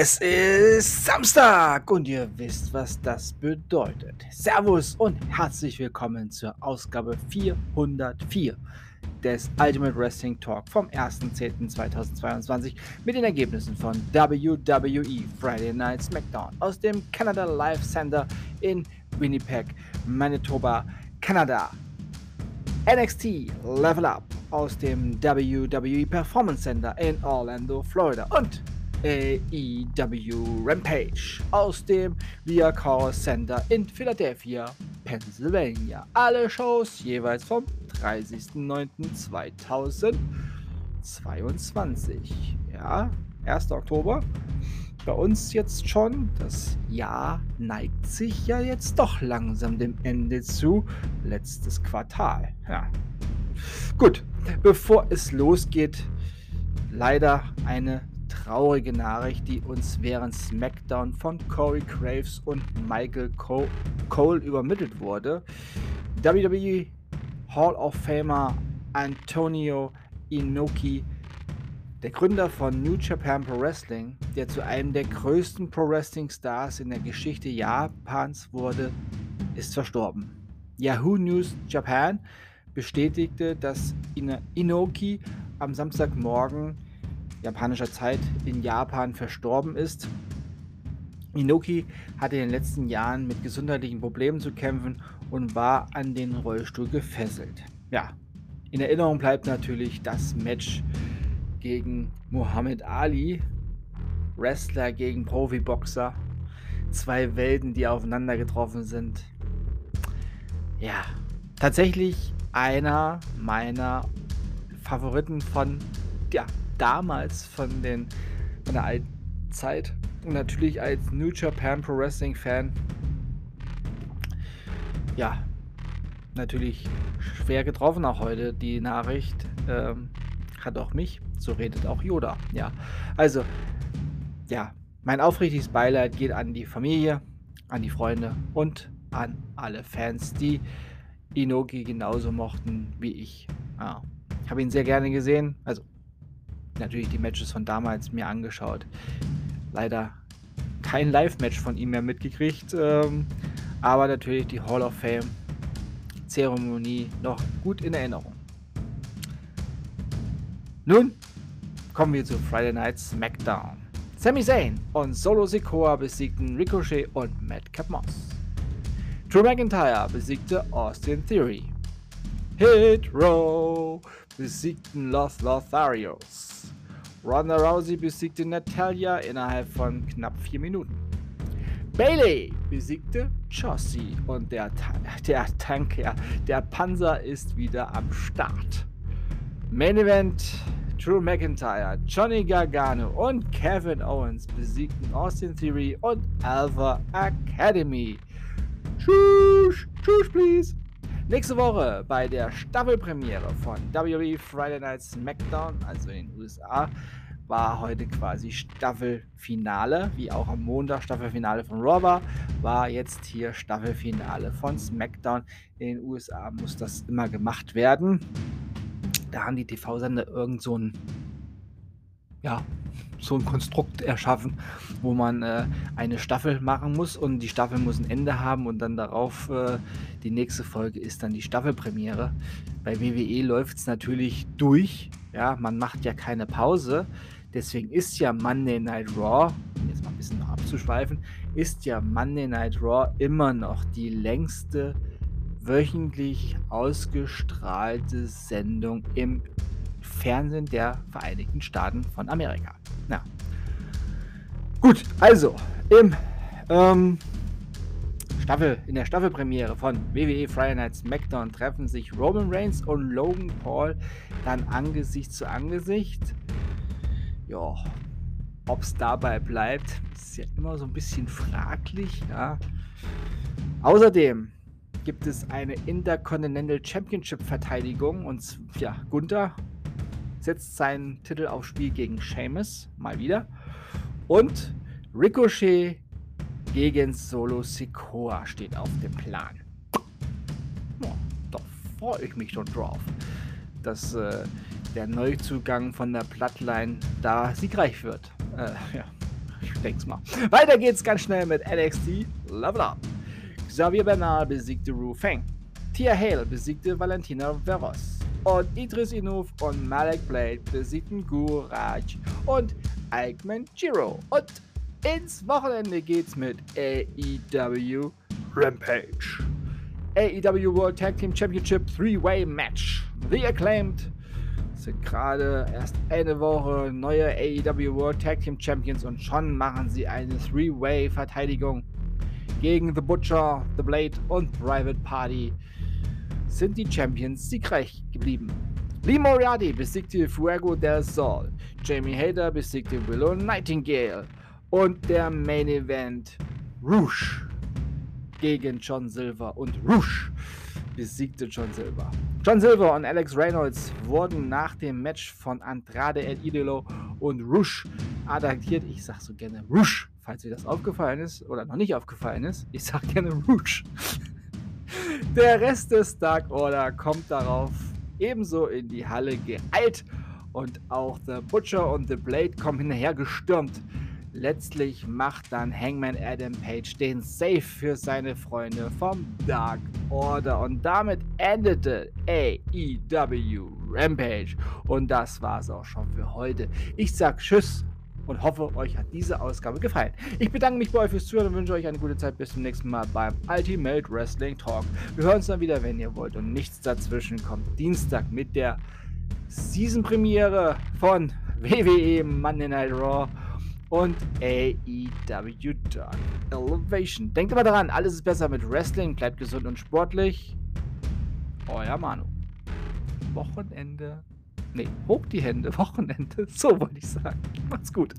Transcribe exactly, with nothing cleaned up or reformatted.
Es ist Samstag und ihr wisst, was das bedeutet. Servus und herzlich willkommen zur Ausgabe vierhundertvier des Ultimate Wrestling Talk vom ersten zehnten zweitausendzweiundzwanzig mit den Ergebnissen von W W E Friday Night Smackdown aus dem Canada Life Center in Winnipeg, Manitoba, Kanada. N X T Level Up aus dem W W E Performance Center in Orlando, Florida und A E W Rampage aus dem Via Call Center in Philadelphia, Pennsylvania. Alle Shows jeweils vom dreißigsten neunten zweitausendzweiundzwanzig. Ja, ersten Oktober. Bei uns jetzt schon. Das Jahr neigt sich ja jetzt doch langsam dem Ende zu. Letztes Quartal. Ja. Gut, bevor es losgeht, leider eine traurige Nachricht, die uns während Smackdown von Corey Graves und Michael Cole, Cole übermittelt wurde. W W E Hall of Famer Antonio Inoki, der Gründer von New Japan Pro Wrestling, der zu einem der größten Pro Wrestling Stars in der Geschichte Japans wurde, ist verstorben. Yahoo News Japan bestätigte, dass Inoki am Samstagmorgen japanischer Zeit in Japan verstorben ist. Inoki hatte in den letzten Jahren mit gesundheitlichen Problemen zu kämpfen und war an den Rollstuhl gefesselt. Ja, in Erinnerung bleibt natürlich das Match gegen Muhammad Ali, Wrestler gegen Profiboxer, zwei Welten, die aufeinander getroffen sind. Ja, tatsächlich einer meiner Favoriten von, ja, damals von, den, von der alten Zeit und natürlich als New Japan Pro Wrestling Fan, ja, natürlich schwer getroffen auch heute die Nachricht, ähm, hat auch mich, so redet auch Yoda, ja, also, ja, mein aufrichtiges Beileid geht an die Familie, an die Freunde und an alle Fans, die Inoki genauso mochten wie ich. Ja. Ich habe ihn sehr gerne gesehen, also natürlich die Matches von damals mir angeschaut. Leider kein Live-Match von ihm mehr mitgekriegt, ähm, aber natürlich die Hall of Fame-Zeremonie noch gut in Erinnerung. Nun kommen wir zu Friday Night Smackdown. Sami Zayn und Solo Sikoa besiegten Ricochet und Matt Capmos. Drew McIntyre besiegte Austin Theory. Hit Row besiegten Los Lotharios. Ronda Rousey besiegte Natalya innerhalb von knapp vier Minuten. Bayley besiegte Chossi und der, der Tank, ja, der Panzer ist wieder am Start. Main Event: Drew McIntyre, Johnny Gargano und Kevin Owens besiegten Austin Theory und Alpha Academy. Tschüss, tschüss, please. Nächste Woche bei der Staffelpremiere von W W E Friday Night Smackdown, also in den U S A, war heute quasi Staffelfinale, wie auch am Montag Staffelfinale von Raw war, war jetzt hier Staffelfinale von Smackdown. In den U S A muss das immer gemacht werden. Da haben die T V-Sender irgend so ein, ja, so ein Konstrukt erschaffen, wo man äh, eine Staffel machen muss und die Staffel muss ein Ende haben und dann darauf äh, die nächste Folge ist dann die Staffelpremiere. Bei W W E läuft es natürlich durch, ja, man macht ja keine Pause, deswegen ist ja Monday Night Raw, um jetzt mal ein bisschen noch abzuschweifen, ist ja Monday Night Raw immer noch die längste wöchentlich ausgestrahlte Sendung im Fernsehen der Vereinigten Staaten von Amerika. Na. Gut, also im, ähm, Staffel, in der Staffelpremiere von W W E Friday Night Smackdown treffen sich Roman Reigns und Logan Paul dann Angesicht zu Angesicht. Ja, ob es dabei bleibt, ist ja immer so ein bisschen fraglich. Ja. Außerdem gibt es eine Intercontinental Championship Verteidigung und ja, Gunther setzt seinen Titel aufs Spiel gegen Sheamus, mal wieder, und Ricochet gegen Solo Sikoa steht auf dem Plan. Ja, da freue ich mich schon drauf, dass äh, der Neuzugang von der Bloodline da siegreich wird. Äh, ja, Ich denk's mal. Weiter geht's ganz schnell mit N X T Level Up. Xavier Bernard besiegte Ru Feng. Tia Hale besiegte Valentina Veros. Und Idris Inouf und Malik Blade besiegten Guraj und Aikman Jiro. Und ins Wochenende geht's mit A E W Rampage. A E W World Tag Team Championship Three-Way Match. The Acclaimed sind gerade erst eine Woche neue A E W World Tag Team Champions und schon machen sie eine Three-Way Verteidigung gegen The Butcher, The Blade und Private Party. Sind die Champions siegreich geblieben. Lee Moriarty besiegte Fuego del Sol, Jamie Hayter besiegte Willow Nightingale und der Main Event Rouge gegen John Silver und Rouge besiegte John Silver. John Silver und Alex Reynolds wurden nach dem Match von Andrade El Idolo und Rouge attackiert. Ich sag so gerne Rouge, falls dir das aufgefallen ist oder noch nicht aufgefallen ist. Ich sag gerne Rouge. Der Rest des Dark Order kommt darauf ebenso in die Halle geeilt und auch The Butcher und The Blade kommen hinterher gestürmt. Letztlich macht dann Hangman Adam Page den Save für seine Freunde vom Dark Order und damit endete A E W Rampage. Und das war's auch schon für heute. Ich sag Tschüss und hoffe, euch hat diese Ausgabe gefallen. Ich bedanke mich bei euch fürs Zuhören und wünsche euch eine gute Zeit. Bis zum nächsten Mal beim Ultimate Wrestling Talk. Wir hören uns dann wieder, wenn ihr wollt und nichts dazwischen kommt. Dienstag mit der Season-Premiere von W W E Monday Night Raw und A E W Dark Elevation. Denkt immer daran, alles ist besser mit Wrestling. Bleibt gesund und sportlich. Euer Manu. Wochenende. Nee, hoch die Hände. Wochenende. So wollte ich sagen. Macht's gut.